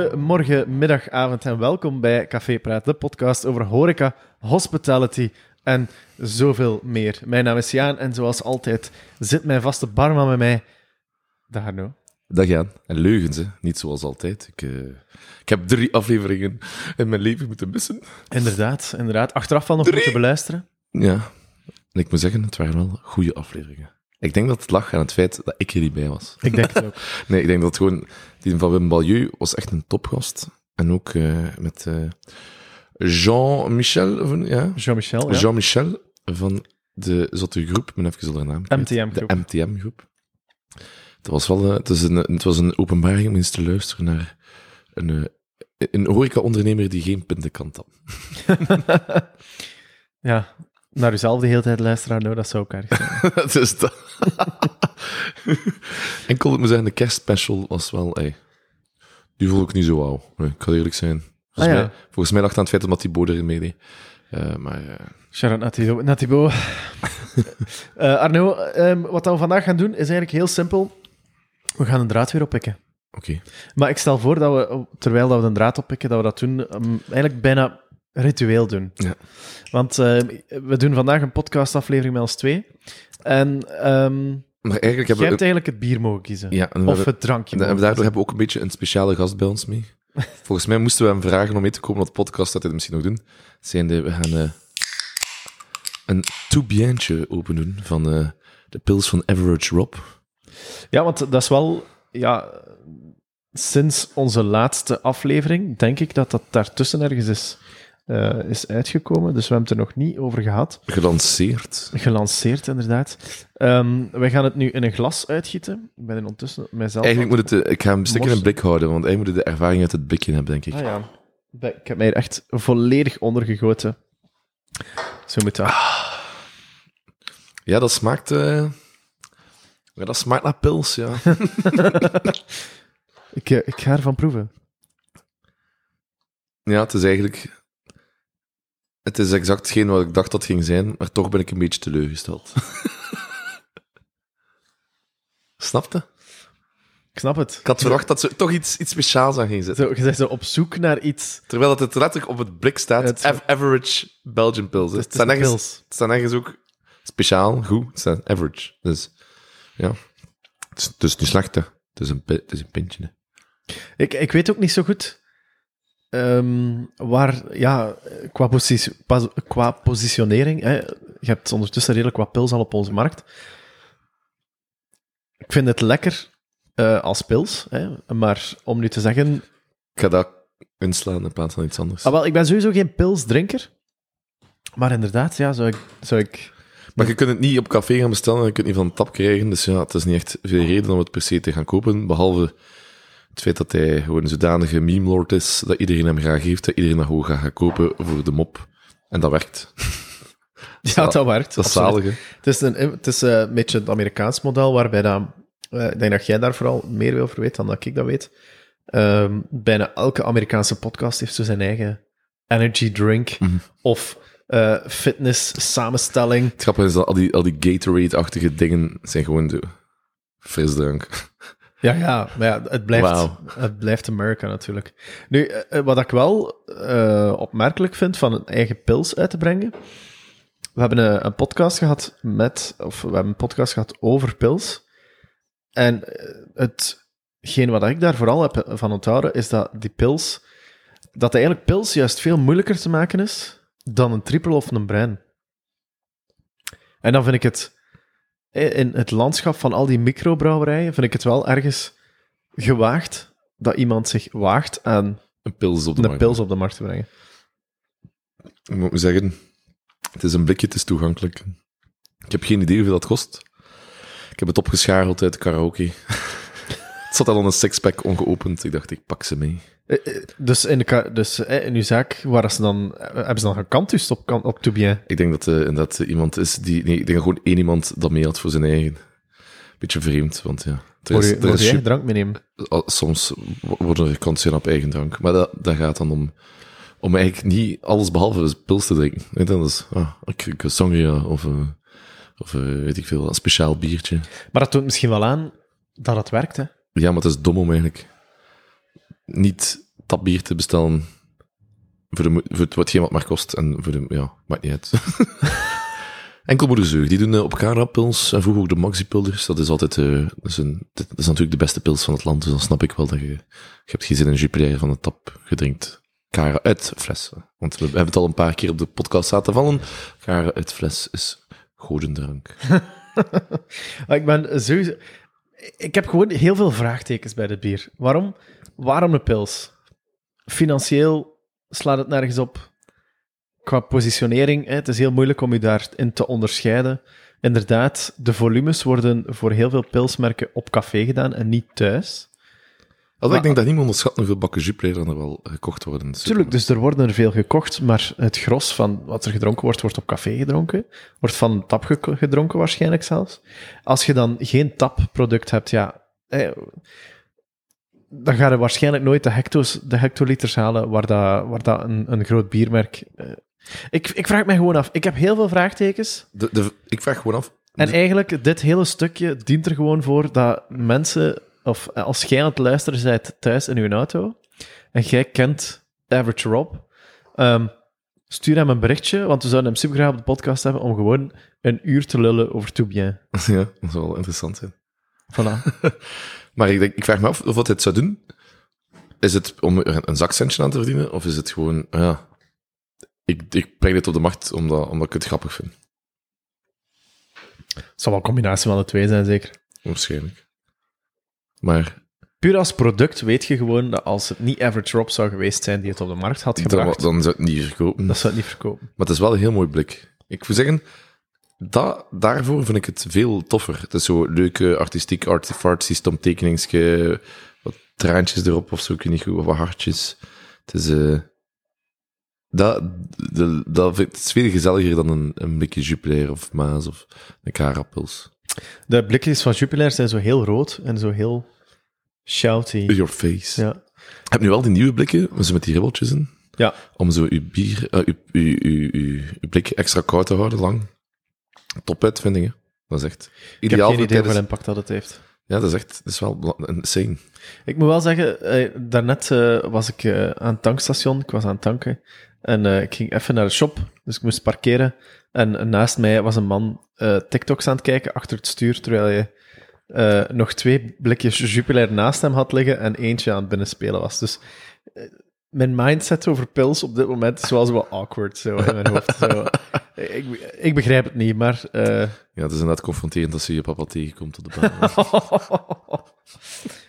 Goedemorgen, middag, avond en welkom bij Café Praat, de podcast over horeca, hospitality en zoveel meer. Mijn naam is Jaan en zoals altijd zit mijn vaste barman met mij, dag Arno. Dag Jaan. En leugens, hè. Niet zoals altijd. Ik heb 3 afleveringen in mijn leven moeten missen. Inderdaad. Achteraf wel nog 3 moeten beluisteren. Ja, en ik moet zeggen, het waren wel goede afleveringen. Ik denk dat het lag aan het feit dat ik er niet bij was. Ik denk het ook. Nee, ik denk dat gewoon... Die van Wim Balieu was echt een topgast. En ook met Jean-Michel. Jean-Michel van de zotte groep. Ik ben even de naam kwijt. De MTM-groep. Het was een openbaring om eens te luisteren naar een horeca-ondernemer die geen pintenkant had. Ja... Naar jezelf de hele tijd luisteren, nou, dat zou ook erg zijn. Dat is dat. En kon ik me zeggen, de kerstspecial was wel... Ey, die voel ik niet zo wauw. Nee, ik ga eerlijk zijn. Volgens mij lag het aan het feit dat Thibaut erin meedeed. Shout-out naar Thibaut. Arno, wat we vandaag gaan doen is eigenlijk heel simpel. We gaan een draad weer oppikken. Oké. Maar ik stel voor dat we, terwijl we een draad oppikken, dat we dat doen eigenlijk bijna... ritueel doen. Ja. Want we doen vandaag een podcastaflevering met ons 2. En maar eigenlijk jij hebt eigenlijk het bier mogen kiezen. Ja, of het drankje. Daardoor hebben we ook een beetje een speciale gast bij ons mee. Volgens mij moesten we hem vragen om mee te komen op de podcast, dat hij het misschien nog doen. We gaan een toubientje open doen van de pils van Average Rob. Ja, want dat is wel... Ja, sinds onze laatste aflevering denk ik dat daartussen ergens is uitgekomen, dus we hebben het er nog niet over gehad. Gelanceerd, inderdaad. Wij gaan het nu in een glas uitgieten. Ik ben ondertussen mijzelf... Eigenlijk moet het... Ik ga hem stikken in een blik houden, want eigenlijk moet de ervaring uit het blikje hebben, denk ik. Ah, ja. Ik heb mij er echt volledig onder gegoten. Zo moet dat. Ja, dat smaakt... Ja, dat smaakt naar pils, ja. ik ga ervan proeven. Ja, het is eigenlijk... Het is exact hetgeen wat ik dacht dat het ging zijn, maar toch ben ik een beetje teleurgesteld. Snap je? Ik snap het. Ik had verwacht dat ze toch iets speciaals aan ging zetten. Je bent zo op zoek naar iets... Terwijl dat het letterlijk op het blik staat, Average Belgian Pils. Het staan ergens ook speciaal, goed, het staat average. Dus, ja. Het is niet slecht, hè. Het is een pintje, hè. Ik weet ook niet zo goed... waar, ja, qua positionering, hè, je hebt ondertussen redelijk wat pils al op onze markt. Ik vind het lekker als pils, hè, maar om nu te zeggen... Ik ga dat inslaan in plaats van iets anders. Ah, wel, ik ben sowieso geen pilsdrinker, maar inderdaad, ja, zou ik... Maar je kunt het niet op café gaan bestellen en je kunt het niet van de tap krijgen, dus ja, het is niet echt veel reden om het per se te gaan kopen, behalve... Het feit dat hij gewoon een zodanige meme lord is, dat iedereen hem graag heeft, dat iedereen dat gewoon gaat kopen voor de mop. En dat werkt. Ja, dat werkt. Dat is zalig, hè? Het is een beetje het Amerikaans model, waarbij dan, ik denk dat jij daar vooral meer wil voor weet dan dat ik dat weet. Bijna elke Amerikaanse podcast heeft zo zijn eigen energy drink of fitness samenstelling. Het grappige is dat al die Gatorade-achtige dingen zijn gewoon de frisdrank. Ja, maar ja, het blijft Amerika natuurlijk. Nu, wat ik wel opmerkelijk vind van een eigen pils uit te brengen. We hebben een podcast gehad over pils. En hetgeen wat ik daar vooral heb van onthouden, is dat dat eigenlijk pils juist veel moeilijker te maken is dan een triple of een bruin. En dan vind ik het... In het landschap van al die microbrouwerijen vind ik het wel ergens gewaagd dat iemand zich waagt aan een pils op de markt te brengen. Ik moet zeggen, het is een blikje, het is toegankelijk. Ik heb geen idee hoeveel dat kost. Ik heb het opgeschareld uit de karaoke. Het zat al in een sixpack ongeopend. Ik dacht, ik pak ze mee. Dus in uw zaak, hebben ze dan gekantust op Toubien? Ik denk dat iemand is die... Nee, ik denk gewoon één iemand dat mee had voor zijn eigen. Beetje vreemd, want ja... Moet je eigen drank meenemen? Soms worden er kansen op eigen drank. Maar dat gaat dan om eigenlijk niet alles behalve pils te drinken. Weet je, dat is een sangria of weet ik veel, een speciaal biertje. Maar dat toont misschien wel aan dat het werkt, hè? Ja, maar het is dom om eigenlijk... niet dat bier te bestellen voor hetgeen wat het maar kost. En voor de, ja, maakt niet uit. Enkel moederseur. Die doen op Cara-pils en vroeger ook de Maxi-pilders. Dat is altijd, dat is natuurlijk de beste pils van het land, dus dan snap ik wel dat je hebt geen zin in Jupiler van de tap gedrinkt. Cara uit fles. Want we hebben het al een paar keer op de podcast laten vallen. Cara uit fles is godendrank. Ik ben sowieso... Ik heb gewoon heel veel vraagtekens bij dit bier. Waarom de pils? Financieel slaat het nergens op. Qua positionering, het is heel moeilijk om je daarin te onderscheiden. Inderdaad, de volumes worden voor heel veel pilsmerken op café gedaan en niet thuis. Maar ik denk dat niemand onderschat hoeveel bakken Jupiler er wel gekocht worden. Tuurlijk, dus er worden er veel gekocht, maar het gros van wat er gedronken wordt, wordt op café gedronken. Wordt van een tap gedronken waarschijnlijk zelfs. Als je dan geen tapproduct hebt, ja... dan ga je waarschijnlijk nooit de hectoliters halen waar dat een groot biermerk... Ik vraag me gewoon af. Ik heb heel veel vraagtekens. Ik vraag gewoon af. En eigenlijk, dit hele stukje dient er gewoon voor dat mensen... Of als jij aan het luisteren bent thuis in je auto en jij kent Average Rob, stuur hem een berichtje, want we zouden hem super graag op de podcast hebben om gewoon een uur te lullen over Tout Bien. Ja, dat zou wel interessant zijn. Voilà. Maar ik vraag me af of wat hij het zou doen. Is het om er een zakcentje aan te verdienen, of is het gewoon, ja, ik breng dit op de markt omdat ik het grappig vind? Het zal wel een combinatie van de twee zijn, zeker. Waarschijnlijk. Maar... Puur als product weet je gewoon dat als het niet Average Rob zou geweest zijn die het op de markt had gebracht... Dan zou het niet verkopen. Dat zou het niet verkopen. Maar het is wel een heel mooi blik. Ik moet zeggen, daarvoor vind ik het veel toffer. Het is zo leuke artistiek, artifarty, stomtekeningske, wat traantjes erop of zo, ik weet niet goed, of wat hartjes. Het is... het is veel gezelliger dan een blikje Jupiler of Maas of een Cara-pils. De blikjes van Jupiler zijn zo heel rood en zo heel shouty. Your face. Ja. Ik heb nu wel die nieuwe blikken, met die ribbeltjes in. Ja. Om zo uw bier, uw blik extra koud te houden, lang. Top uitvindingen. Dat is echt ideaal. Ik heb geen idee hoeveel impact dat het heeft. Ja, dat is echt, dat is wel insane. Ik moet wel zeggen, daarnet was ik aan het tankstation, ik was aan het tanken. En ik ging even naar de shop, dus ik moest parkeren. En naast mij was een man TikToks aan het kijken achter het stuur, terwijl hij nog 2 blikjes Jupiler naast hem had liggen en eentje aan het binnenspelen was. Dus mijn mindset over pils op dit moment is wel awkward zo, in mijn hoofd. Zo. Ik begrijp het niet, maar... Ja, het is inderdaad confronterend als je papa tegenkomt op de baan.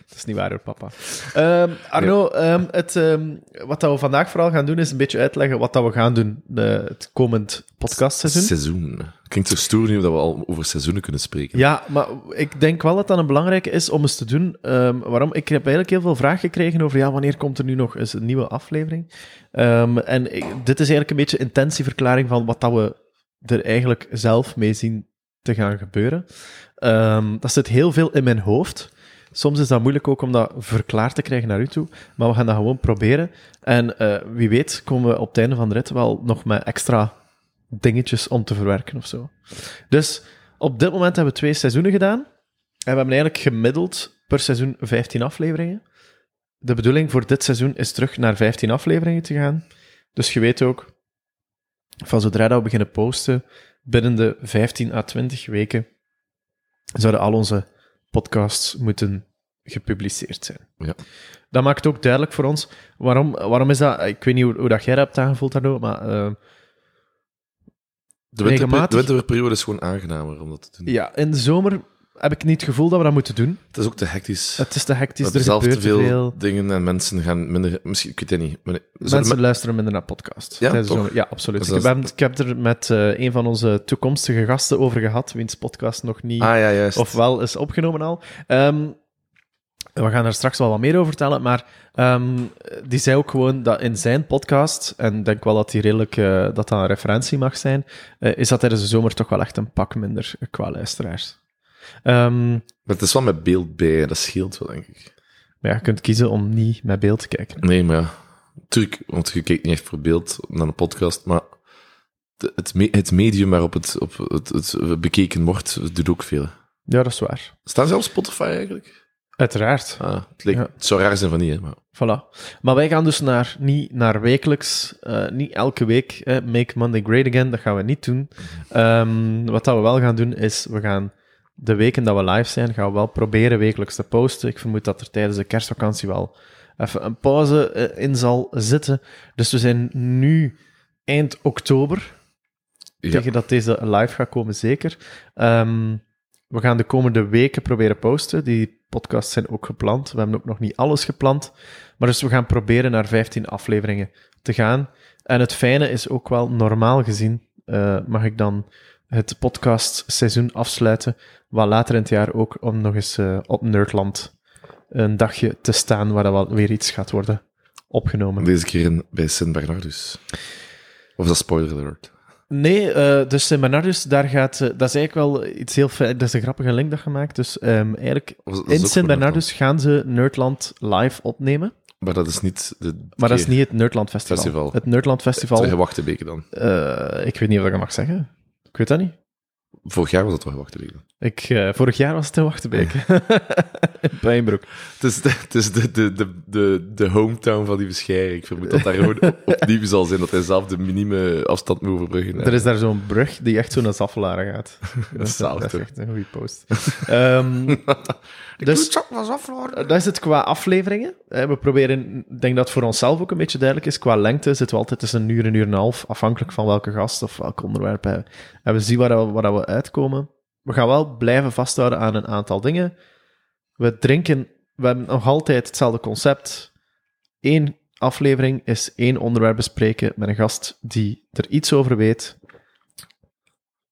Dat is niet waar hoor, papa. Arno, ja. Wat dat we vandaag vooral gaan doen, is een beetje uitleggen wat dat we gaan doen het komend podcastseizoen. Seizoen. Klinkt zo stoer nu dat we al over seizoenen kunnen spreken. Ja, maar ik denk wel dat dat een belangrijke is om eens te doen. Waarom? Ik heb eigenlijk heel veel vragen gekregen over, ja, wanneer komt er nu nog eens een nieuwe aflevering? Dit is eigenlijk een beetje intentieverklaring van wat dat we er eigenlijk zelf mee zien te gaan gebeuren. Dat zit heel veel in mijn hoofd. Soms is dat moeilijk ook om dat verklaard te krijgen naar u toe, maar we gaan dat gewoon proberen. En wie weet komen we op het einde van de rit wel nog met extra dingetjes om te verwerken of zo. Dus op dit moment hebben we 2 seizoenen gedaan. En we hebben eigenlijk gemiddeld per seizoen 15 afleveringen. De bedoeling voor dit seizoen is terug naar 15 afleveringen te gaan. Dus je weet ook, van zodra dat we beginnen posten, binnen de 15 à 20 weken zouden al onze podcasts moeten gepubliceerd zijn. Ja. Dat maakt ook duidelijk voor ons. Waarom is dat... Ik weet niet hoe dat jij dat hebt aangevoeld, Arno, maar... De winterperiode is gewoon aangenamer om dat te doen. Ja, in de zomer heb ik niet het gevoel dat we dat moeten doen. Het is ook te hectisch. Het is te hectisch, er gebeurt veel dingen en mensen gaan minder... Misschien, ik weet het niet. Mensen luisteren minder naar podcasts. Ja, toch? Ja, absoluut. Ik heb er met een van onze toekomstige gasten over gehad, wiens podcast nog niet... Ah, ja, juist. Of wel is opgenomen al. We gaan daar straks wel wat meer over vertellen, maar die zei ook gewoon dat in zijn podcast, en ik denk wel dat die redelijk dat een referentie mag zijn, is dat tijdens de zomer toch wel echt een pak minder qua luisteraars. Maar het is wel met beeld bij, dat scheelt wel, denk ik. Maar ja, je kunt kiezen om niet met beeld te kijken. Nee, maar ja, natuurlijk, want je kijkt niet echt voor beeld naar een podcast, maar het medium waarop het bekeken wordt, doet ook veel. Ja, dat is waar. Staan ze op Spotify eigenlijk? Uiteraard. Ah, het zou raar zijn van niet, hè. Maar... Voilà. Maar wij gaan dus niet naar wekelijks, niet elke week, Make Monday Great Again, dat gaan we niet doen. Wat dat we wel gaan doen, is we gaan de weken dat we live zijn, gaan we wel proberen wekelijks te posten. Ik vermoed dat er tijdens de kerstvakantie wel even een pauze in zal zitten. Dus we zijn nu eind oktober, tegen dat deze live gaat komen, zeker. We gaan de komende weken proberen posten. Die podcasts zijn ook gepland. We hebben ook nog niet alles gepland. Maar dus we gaan proberen naar 15 afleveringen te gaan. En het fijne is ook wel, normaal gezien, mag ik dan het podcastseizoen afsluiten, wat later in het jaar ook, om nog eens op Nerdland een dagje te staan, waar dat weer iets gaat worden opgenomen. Deze keer bij Sint-Bernardus. Of dat spoiler alert. Nee, dus Sint-Bernardus, daar gaat... dat is eigenlijk wel iets heel fijn. Dat is een grappige link dat gemaakt. Dus eigenlijk, in Sint-Bernardus gaan ze Nerdland live opnemen. Maar dat is niet... Maar dat is niet het Nerdland Festival. Het Nerdland Festival... Tegen Wachtenbeek dan? Ik weet niet of ik dat mag zeggen. Ik weet dat niet. Vorig jaar was dat toch in Wachtenbeek dan? Vorig jaar was het in Wachtenbeek. In Pijnbroek. Het is de hometown van die bescheiden. Ik vermoed dat daar gewoon opnieuw zal zijn, dat hij zelf de minime afstand moet overbruggen. Er is daar zo'n brug die echt zo naar Zaffelaren gaat. Dat is echt een goede post. Dat is het qua afleveringen. We proberen, ik denk dat het voor onszelf ook een beetje duidelijk is, qua lengte zitten we altijd tussen een uur en een half, afhankelijk van welke gast of welk onderwerp hebben. En we zien waar we uitkomen. We gaan wel blijven vasthouden aan een aantal dingen. We hebben nog altijd hetzelfde concept. 1 aflevering is 1 onderwerp bespreken met een gast die er iets over weet.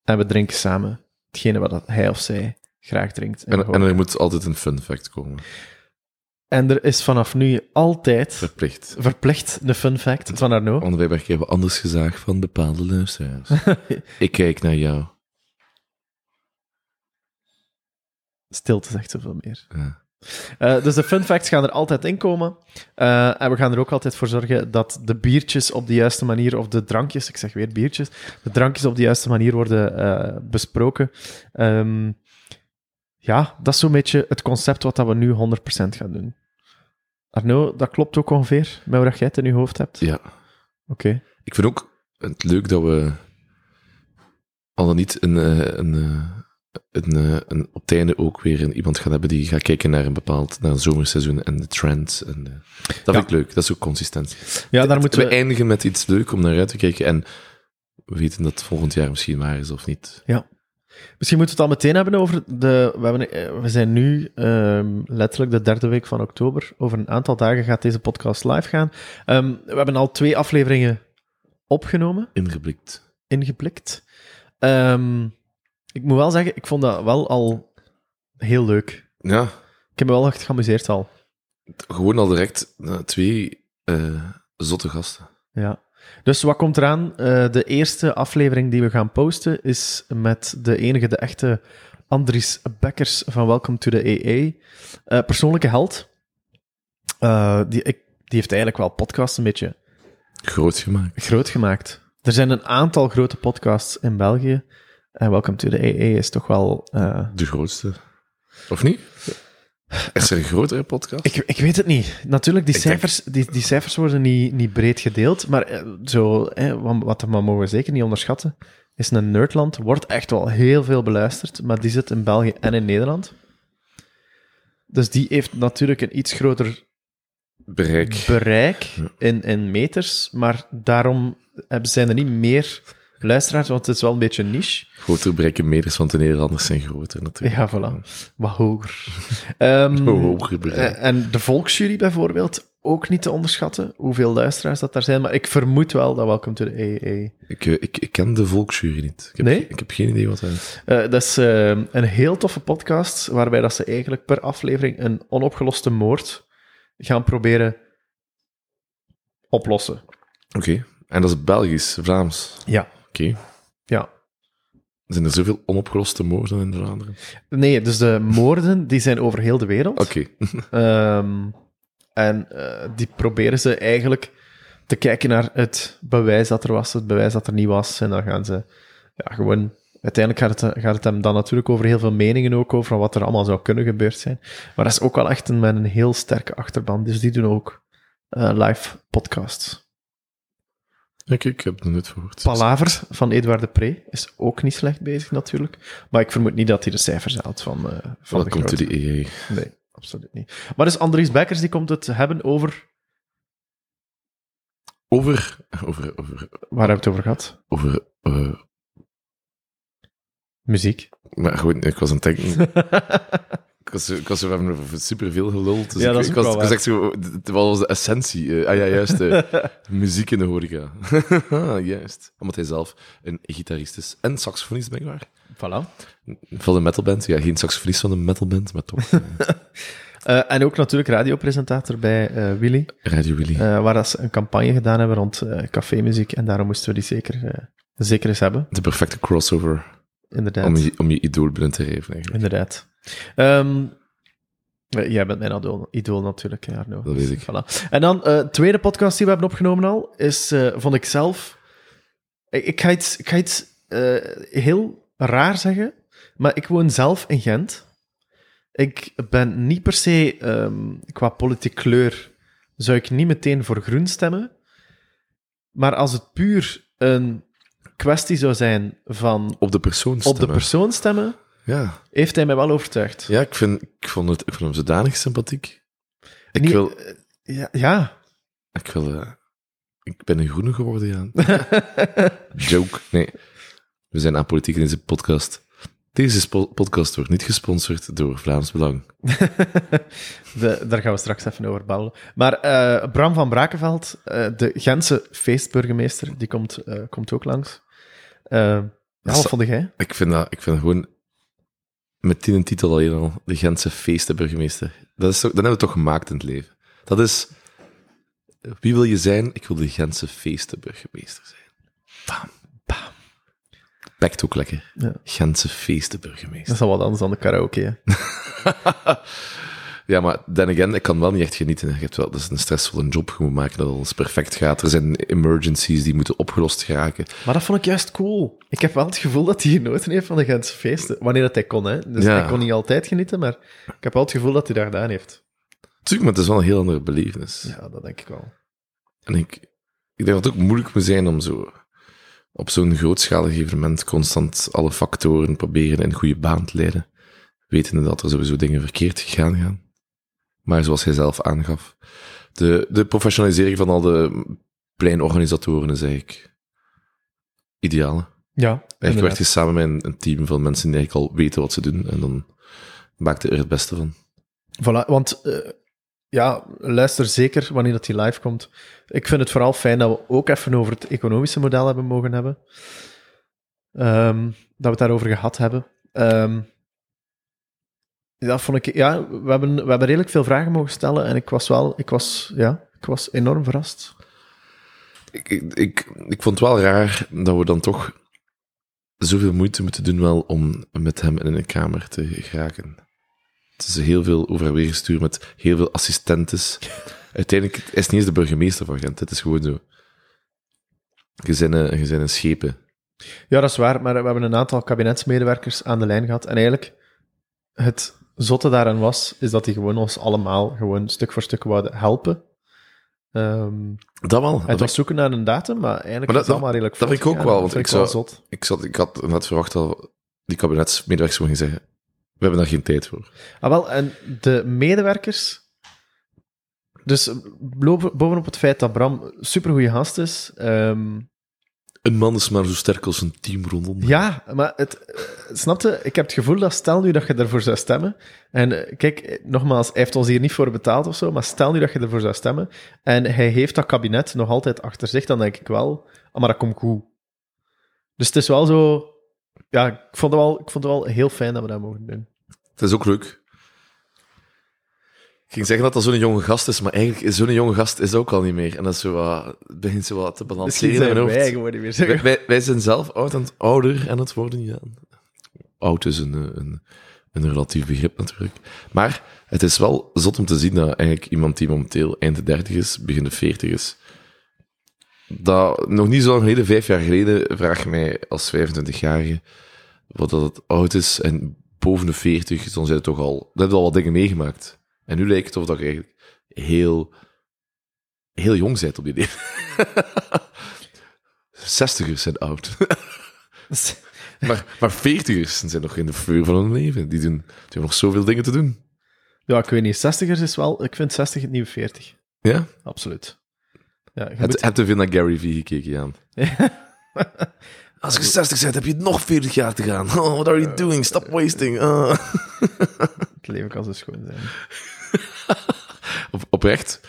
En we drinken samen hetgene wat hij of zij graag drinkt. En er moet altijd een fun fact komen. En er is vanaf nu altijd... Verplicht een fun fact van Arno. Want wij hebben anders gezaagd van bepaalde luisteraars. Ik kijk naar jou. Stilte zegt zoveel meer. Ja. Dus de fun facts gaan er altijd in komen. En we gaan er ook altijd voor zorgen dat de biertjes op de juiste manier, of de drankjes, ik zeg weer biertjes, de drankjes op de juiste manier worden besproken. Ja, dat is zo'n beetje het concept wat we nu 100% gaan doen. Arno, dat klopt ook ongeveer met wat jij het in je hoofd hebt? Ja. Oké. Ik vind ook het leuk dat we al dan niet op het einde ook weer iemand gaan hebben die gaat kijken naar een zomerseizoen en de trends. En dat vind ik leuk, dat is ook consistent. Ja, daar moeten we eindigen met iets leuk om naar uit te kijken en we weten dat volgend jaar misschien waar is of niet. Ja. Misschien moeten we het al meteen hebben over we zijn nu letterlijk de 3e week van oktober. Over een aantal dagen gaat deze podcast live gaan. We hebben al 2 afleveringen opgenomen. Ingeblikt. Ik moet wel zeggen, ik vond dat wel al heel leuk. Ja. Ik heb me wel echt geamuseerd al. Gewoon al direct 2 zotte gasten. Ja. Dus wat komt eraan? De eerste aflevering die we gaan posten is met de enige, de echte Andries Bekkers van Welcome to the AA. Persoonlijke held. Die heeft eigenlijk wel podcasts een beetje... Groot gemaakt. Er zijn een aantal grote podcasts in België. En Welcome to the AA is toch wel... De grootste. Of niet? Is er een grotere podcast? Ik weet het niet. Natuurlijk, die cijfers worden niet breed gedeeld, maar zo, wat we mogen zeker niet onderschatten, is een Nerdland, wordt echt wel heel veel beluisterd, maar die zit in België en in Nederland. Dus die heeft natuurlijk een iets groter bereik in meters, maar daarom zijn er niet meer luisteraars, want het is wel een beetje niche. Groter bereiken meters, want de Nederlanders zijn groter natuurlijk. Ja, voilà. Wat hoger. Hoger bereik. En de Volksjury bijvoorbeeld, ook niet te onderschatten, hoeveel luisteraars dat daar zijn, maar ik vermoed wel dat Welcome to the AA. Ik ken de Volksjury niet. Ik heb geen idee wat dat is. Dat is een heel toffe podcast, waarbij dat ze eigenlijk per aflevering een onopgeloste moord gaan proberen oplossen. Oké. En dat is Belgisch, Vlaams? Ja. Oké. Ja. Zijn er zoveel onopgeloste moorden in Vlaanderen? Nee, dus de moorden die zijn over heel de wereld. Oké. En die proberen ze eigenlijk te kijken naar het bewijs dat er was, het bewijs dat er niet was. En dan gaan ze gewoon uiteindelijk gaat het hem dan natuurlijk over heel veel meningen ook over wat er allemaal zou kunnen gebeurd zijn. Maar dat is ook wel echt met een heel sterke achterban. Dus die doen ook live podcasts. Ik heb het net gehoord. Palaver van Edouard de Pre is ook niet slecht bezig natuurlijk. Maar ik vermoed niet dat hij de cijfers haalt van Welcome to the AA. Nee, absoluut niet. Maar dus Andries Bekkers die komt het hebben over... Waar heb je het over gehad? Over... muziek. Maar goed, ik was aan het denken... Ik was we hebben over superveel gelul. Dus ja, ik was echt zo... Wat was de essentie? Juist. Muziek in de horeca. Juist. Omdat hij zelf een gitarist is en saxofonist, ben ik waar. Voilà. Van de metalband. Ja, geen saxofonist van de metalband, maar toch. En ook natuurlijk radiopresentator bij Willy. Radio Willy. Waar ze een campagne gedaan hebben rond cafémuziek. En daarom moesten we die zeker eens hebben. De perfecte crossover. Inderdaad. Om je idool binnen te geven, eigenlijk. Inderdaad. Jij bent mijn idool natuurlijk, Arno. Dat weet ik. Voilà. En dan, tweede podcast die we hebben opgenomen al, is, vond ik zelf... Ik ga iets heel raar zeggen, maar ik woon zelf in Gent. Ik ben niet per se, qua politieke kleur, zou ik niet meteen voor groen stemmen. Maar als het puur een kwestie zou zijn van... Op de persoon stemmen... Ja. Heeft hij mij wel overtuigd. Ja, ik vond hem zodanig sympathiek. Ik ben een groene geworden, ja. Joke. Nee. We zijn apolitiek in deze podcast. Deze podcast wordt niet gesponsord door Vlaams Belang. Daar gaan we straks even over babbelen. Maar Bram van Brakenveld, de Gentse feestburgemeester, die komt ook langs. Wat vond jij? Ik vind gewoon... Met die titel alleen al, de Gentse feestenburgemeester. Dat hebben we toch gemaakt in het leven. Dat is, wie wil je zijn? Ik wil de Gentse feestenburgemeester zijn. Bam, bam. Pakt ook lekker. Ja. Gentse feestenburgemeester. Dat is al wat anders dan de karaoke, hè? Ja, maar then again, ik kan wel niet echt genieten. Je hebt wel, dat is een stressvolle job. Je moet maken dat alles perfect gaat. Er zijn emergencies die moeten opgelost geraken. Maar dat vond ik juist cool. Ik heb wel het gevoel dat hij genoten heeft van de Gentse feesten. Wanneer dat hij kon, hè. Dus ja. Hij kon niet altijd genieten, maar ik heb wel het gevoel dat hij daar gedaan heeft. Tuurlijk, maar het is wel een heel andere belevenis. Ja, dat denk ik wel. En ik denk dat het ook moeilijk moet zijn om zo... op zo'n grootschalig evenement constant alle factoren proberen in een goede baan te leiden. Wetende dat er sowieso dingen verkeerd gaan. Maar zoals hij zelf aangaf, de professionalisering van al de pleinorganisatoren is eigenlijk ideaal. Hè? Ja, eigenlijk werkt je samen met een team van mensen die eigenlijk al weten wat ze doen en dan maakt er het beste van. Voilà, want luister zeker wanneer dat die live komt. Ik vind het vooral fijn dat we ook even over het economische model hebben mogen hebben. Dat we het daarover gehad hebben. Dat vond ik... Ja, we hebben redelijk veel vragen mogen stellen en ik was enorm verrast. Ik vond het wel raar dat we dan toch zoveel moeite moeten doen wel om met hem in een kamer te geraken. Het is heel veel overwegen stuur met heel veel assistentes. Uiteindelijk is niet eens de burgemeester van Gent. Het is gewoon zo. Gezinnen schepen. Ja, dat is waar, maar we hebben een aantal kabinetsmedewerkers aan de lijn gehad en eigenlijk... Het zotte daaraan was, is dat die gewoon ons allemaal gewoon stuk voor stuk wouden helpen. Dat wel. Het was zoeken naar een datum, maar eigenlijk maar dat, is het allemaal redelijk vlot. Dat vind ik ook wel, want ik had net verwacht dat die kabinetsmedewerkers mogen zeggen, we hebben daar geen tijd voor. Ah wel, en de medewerkers... Dus bovenop het feit dat Bram supergoeie gast is... Een man is maar zo sterk als een team rondom. Ja, maar snapte, ik heb het gevoel dat stel nu dat je ervoor zou stemmen, en kijk, nogmaals, hij heeft ons hier niet voor betaald of zo, maar stel nu dat je ervoor zou stemmen, en hij heeft dat kabinet nog altijd achter zich, dan denk ik wel, maar dat komt goed. Dus het is wel zo, ja, ik vond het wel heel fijn dat we dat mogen doen. Het is ook leuk. Ik ging zeggen dat zo'n jonge gast is, maar eigenlijk is zo'n jonge gast is ook al niet meer. En dat is zo wat, begint zo wat te balanceren. Misschien zijn wij gewoon niet meer. Wij zijn zelf oud en ouder aan het worden. Ja. Oud is een relatief begrip natuurlijk. Maar het is wel zot om te zien dat eigenlijk iemand die momenteel eind de 30 is, begin de 40 is. Dat nog niet zo lang geleden, 5 jaar geleden, vraag je mij als 25-jarige, wat dat het oud is en boven de 40, dan zijn het toch al... Dan hebben we al wat dingen meegemaakt. En nu lijkt het of dat je eigenlijk heel jong bent op die idee. 60ers zijn oud. Maar 40ers zijn nog in de fleur van hun leven. Die hebben nog zoveel dingen te doen. Ja, ik weet niet. 60ers is wel... Ik vind 60 het nieuwe 40. Ja? Absoluut. Ja, je heb te veel naar Gary Vee gekeken, Jaan. Als je 60 bent, heb je nog 40 jaar te gaan. Oh, what are you doing? Stop wasting. Het leven kan zo schoon zijn. Oprecht.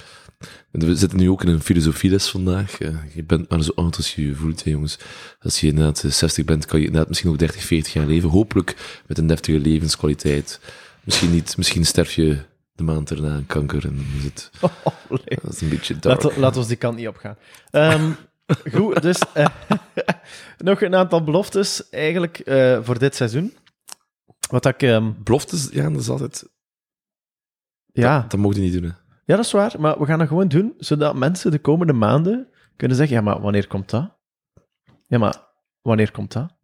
We zitten nu ook in een filosofieles vandaag. Je bent maar zo oud als je je voelt, hè, jongens. Als je inderdaad 60 bent, kan je inderdaad misschien ook 30, 40 jaar leven. Hopelijk met een deftige levenskwaliteit. Misschien niet. Misschien sterf je de maand erna aan kanker. En is het... dat is een beetje dark. Laat ons die kant niet opgaan. Goed, dus nog een aantal beloftes eigenlijk voor dit seizoen. Wat ik... Beloftes? Ja, dat is altijd... Ja. Dat mogen we niet doen, hè. Ja, dat is waar, maar we gaan dat gewoon doen, zodat mensen de komende maanden kunnen zeggen, ja, maar wanneer komt dat? Ja, maar wanneer komt dat?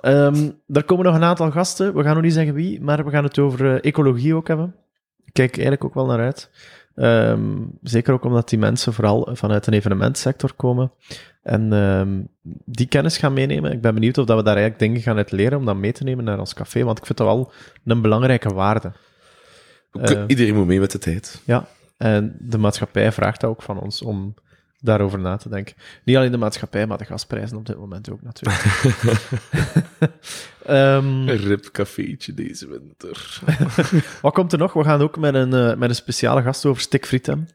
Er komen nog een aantal gasten, we gaan nog niet zeggen wie, maar we gaan het over ecologie ook hebben. Ik kijk eigenlijk ook wel naar uit. Zeker ook omdat die mensen vooral vanuit een evenementsector komen en die kennis gaan meenemen. Ik ben benieuwd of dat we daar eigenlijk dingen gaan uit leren om dat mee te nemen naar ons café, want ik vind dat wel een belangrijke waarde. Iedereen moet mee met de tijd. Ja. En de maatschappij vraagt dat ook van ons om daarover na te denken. Niet alleen de maatschappij, maar de gasprijzen op dit moment ook natuurlijk. Een ribcafeetje deze winter. Wat komt er nog? We gaan ook met een speciale gast over stikfriet hebben.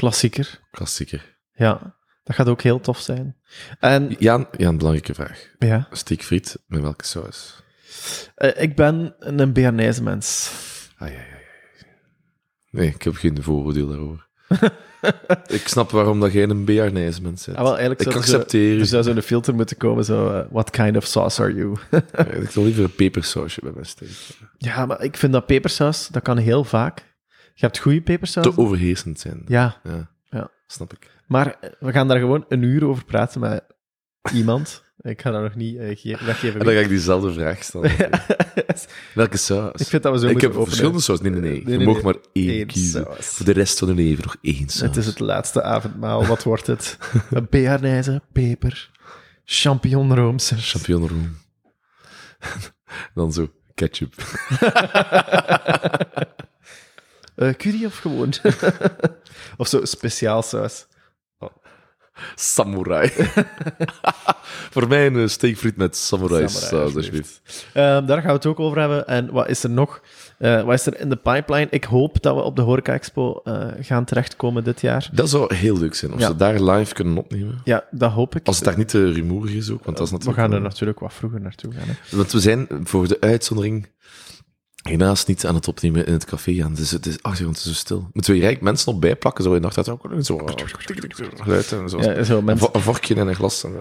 Klassieker. Ja, dat gaat ook heel tof zijn. En... Ja, een belangrijke vraag. Ja? Stikfriet, met welke saus? Ik ben een Bearnaise-mens. Ah, ja. Nee, ik heb geen vooroordeel daarover. Ik snap waarom dat jij een Bearnaise-mens bent. Ah, wel, eigenlijk ik accepteer je. Er zou zo'n filter moeten komen, zo... what kind of sauce are you? Ik wil liever een pepersausje bij mijn steek. Ja, maar ik vind dat pepersaus, dat kan heel vaak. Je hebt goede pepersaus. Te overheersend zijn. Ja, snap ik. Maar we gaan daar gewoon een uur over praten met iemand... Ik ga dat nog niet weggeven. En dan ga ik diezelfde vraag stellen. Welke saus? Ik vind dat we zo moeten openen. Verschillende saus. Nee. Je mag maar één kiezen. Saus. Voor de rest van hun leven nog één saus. Het is het laatste avondmaal. Wat wordt het? Bearnaise, peper, champignonroom. Dan zo, ketchup. Curry of gewoon? Of zo, speciaal saus. Samurai. Voor mij een steekfriet met samurai alsjeblieft. Daar gaan we het ook over hebben. En wat is er nog? Wat is er in de pipeline? Ik hoop dat we op de Horeca Expo gaan terechtkomen dit jaar. Dat zou heel leuk zijn. Of ze daar live kunnen opnemen. Ja, dat hoop ik. Als het daar niet te rumoerig is ook. Want dat is natuurlijk we gaan er natuurlijk wat vroeger naartoe gaan. Hè? Want we zijn voor de uitzondering helaas niet aan het opnemen in het café. Ja. Het is achtergrond zo stil. Moeten we hier mensen op bijplakken? Zo in de nacht ook zo. Ja, zo mensen. Een vorkje en een glas. En,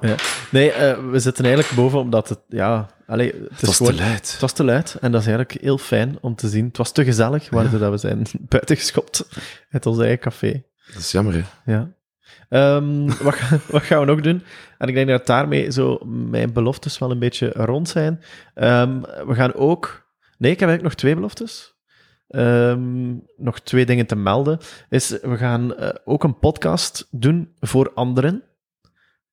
ja. Nee, we zitten eigenlijk boven omdat het... Ja, allez, het was gewoon te luid. Het was te luid en dat is eigenlijk heel fijn om te zien. Het was te gezellig, waardoor dat we zijn buitengeschopt uit ons eigen café. Dat is jammer, hè? Ja. Wat gaan we nog doen? En ik denk dat daarmee zo mijn beloftes wel een beetje rond zijn. We gaan ook... Nee, ik heb eigenlijk nog 2 beloftes. Nog 2 dingen te melden. We gaan ook een podcast doen voor anderen.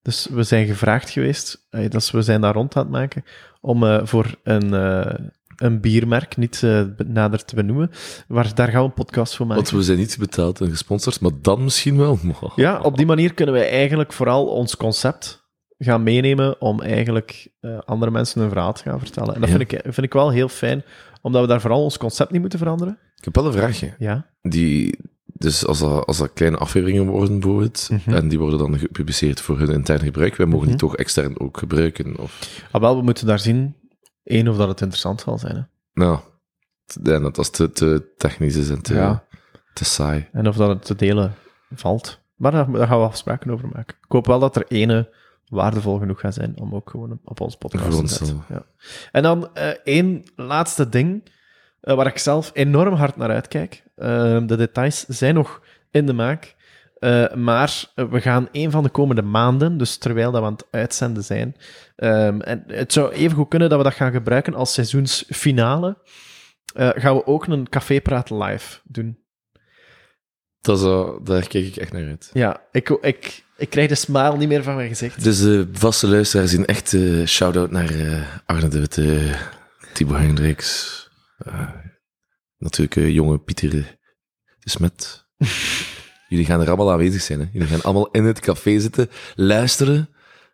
Dus we zijn gevraagd geweest, dus we zijn daar rond aan het maken, om voor een biermerk, niet nader te benoemen, daar gaan we een podcast voor maken. Want we zijn niet betaald en gesponsord, maar dan misschien wel. Ja, op die manier kunnen wij eigenlijk vooral ons concept... gaan meenemen om eigenlijk andere mensen hun verhaal te gaan vertellen. En dat vind ik wel heel fijn, omdat we daar vooral ons concept niet moeten veranderen. Ik heb wel een vraagje. Ja? Dus als dat kleine afleveringen worden bijvoorbeeld, en die worden dan gepubliceerd voor hun intern gebruik, wij mogen die toch extern ook gebruiken? Of... Ah, wel, we moeten daar zien, of dat het interessant zal zijn. Hè? Nou, dat als het te technisch is en te saai. En of dat het te delen valt. Maar daar gaan we afspraken over maken. Ik hoop wel dat er ene... waardevol genoeg gaan zijn om ook gewoon op onze podcast te zetten. Ja. En dan 1 laatste ding, waar ik zelf enorm hard naar uitkijk. De details zijn nog in de maak. Maar we gaan een van de komende maanden, dus terwijl dat we aan het uitzenden zijn, en het zou even goed kunnen dat we dat gaan gebruiken als seizoensfinale, gaan we ook een Café Praat live doen. Daar kijk ik echt naar uit. Ja, ik krijg de smile niet meer van mijn gezicht. Dus de vaste luisteraars zien echt shout-out naar Arne de Witte, Thibaut Hendriks, natuurlijk jonge Pieter de Smet. Jullie gaan er allemaal aanwezig zijn. Hè? Jullie gaan allemaal in het café zitten, luisteren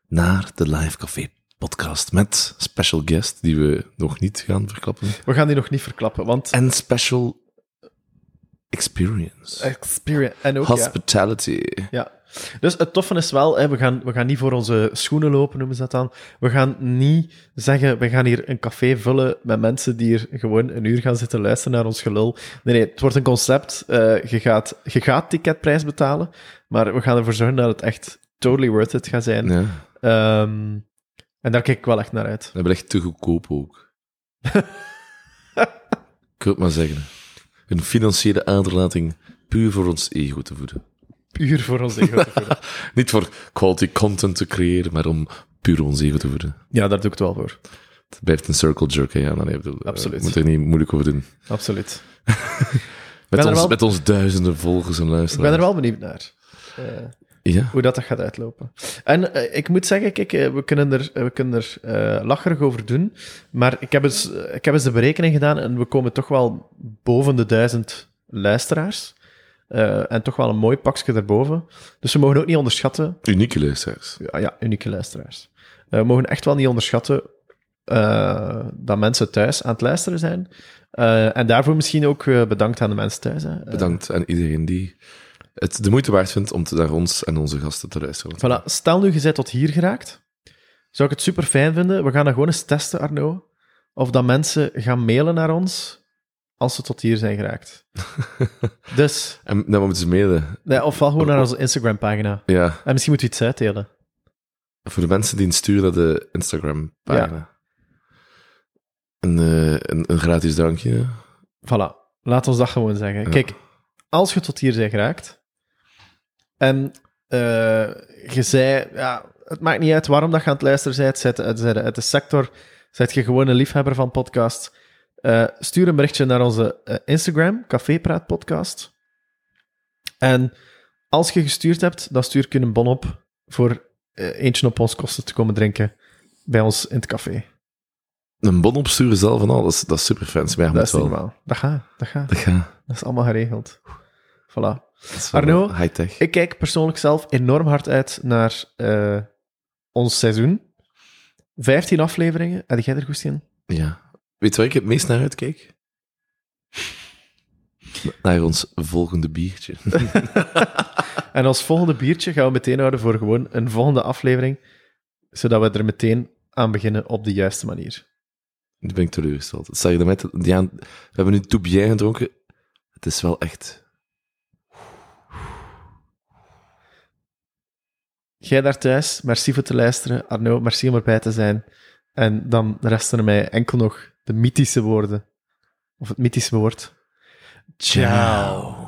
naar de Live Café podcast met special guest, die we nog niet gaan verklappen. We gaan die nog niet verklappen, want... En special experience. En ook, hospitality. Ja. Dus het toffe is wel, hè, we gaan niet voor onze schoenen lopen, noemen ze dat dan. We gaan niet zeggen, we gaan hier een café vullen met mensen die hier gewoon een uur gaan zitten luisteren naar ons gelul. Nee, het wordt een concept. Je gaat ticketprijs betalen, maar we gaan ervoor zorgen dat het echt totally worth it gaat zijn. Ja. En daar kijk ik wel echt naar uit. Dat blijft te goedkoop ook. Ik wil het maar zeggen. Een financiële aderlating puur voor ons ego te voeden. Niet voor quality content te creëren, maar om puur ons ego te voeden. Ja, daar doe ik het wel voor. Het blijft een circle jerk, hè? Ja, maar nee, absoluut. Moet er niet moeilijk over doen. Absoluut. Met ons duizenden volgers en luisteraars. Ik ben er wel benieuwd naar. Hoe dat gaat uitlopen. En ik moet zeggen, kijk, we kunnen er lacherig over doen, maar ik heb eens de berekening gedaan en we komen toch wel boven de 1000 luisteraars. En toch wel een mooi pakje erboven. Dus we mogen ook niet onderschatten... Unieke luisteraars. Ja, unieke luisteraars. We mogen echt wel niet onderschatten dat mensen thuis aan het luisteren zijn. En daarvoor misschien ook bedankt aan de mensen thuis. Hè. Bedankt aan iedereen die... het de moeite waard vindt om naar ons en onze gasten te luisteren. Voilà, stel nu, je bent tot hier geraakt. Zou ik het super fijn vinden. We gaan dat gewoon eens testen, Arno. Of dat mensen gaan mailen naar ons als ze tot hier zijn geraakt. Dus... En dan moeten ze mailen. Nee, ofwel gewoon naar onze Instagram-pagina. Ja. En misschien moeten we iets uitdelen. Voor de mensen die het sturen naar de Instagram-pagina. Ja. Een gratis drankje. Voilà, laat ons dat gewoon zeggen. Ja. Kijk, als je tot hier bent geraakt... En je zei... Ja, het maakt niet uit waarom dat je aan het luisteren bent. Zijt uit de sector. Zijt je gewoon een liefhebber van podcasts. Stuur een berichtje naar onze Instagram. Café Praat podcast. En als je gestuurd hebt, dan stuur ik je een bon op. Voor eentje op ons kosten te komen drinken. Bij ons in het café. Een bon opsturen zelf en al. Dat is super fans. Dat is niet normaal. Dat gaat. Dat is allemaal geregeld. Voilà. Arno, ik kijk persoonlijk zelf enorm hard uit naar ons seizoen. 15 afleveringen. Heb jij er goed in? Ja. Weet je waar ik het meest naar uitkijk? Naar ons volgende biertje. En ons volgende biertje gaan we meteen houden voor gewoon een volgende aflevering. Zodat we er meteen aan beginnen op de juiste manier. Nu ben ik teleurgesteld. Dat zag je daarmee. Ja, we hebben nu tout bien gedronken. Het is wel echt... Jij daar thuis, merci voor te luisteren. Arno, merci om erbij te zijn. En dan resten mij enkel nog de mythische woorden. Of het mythische woord. Ciao.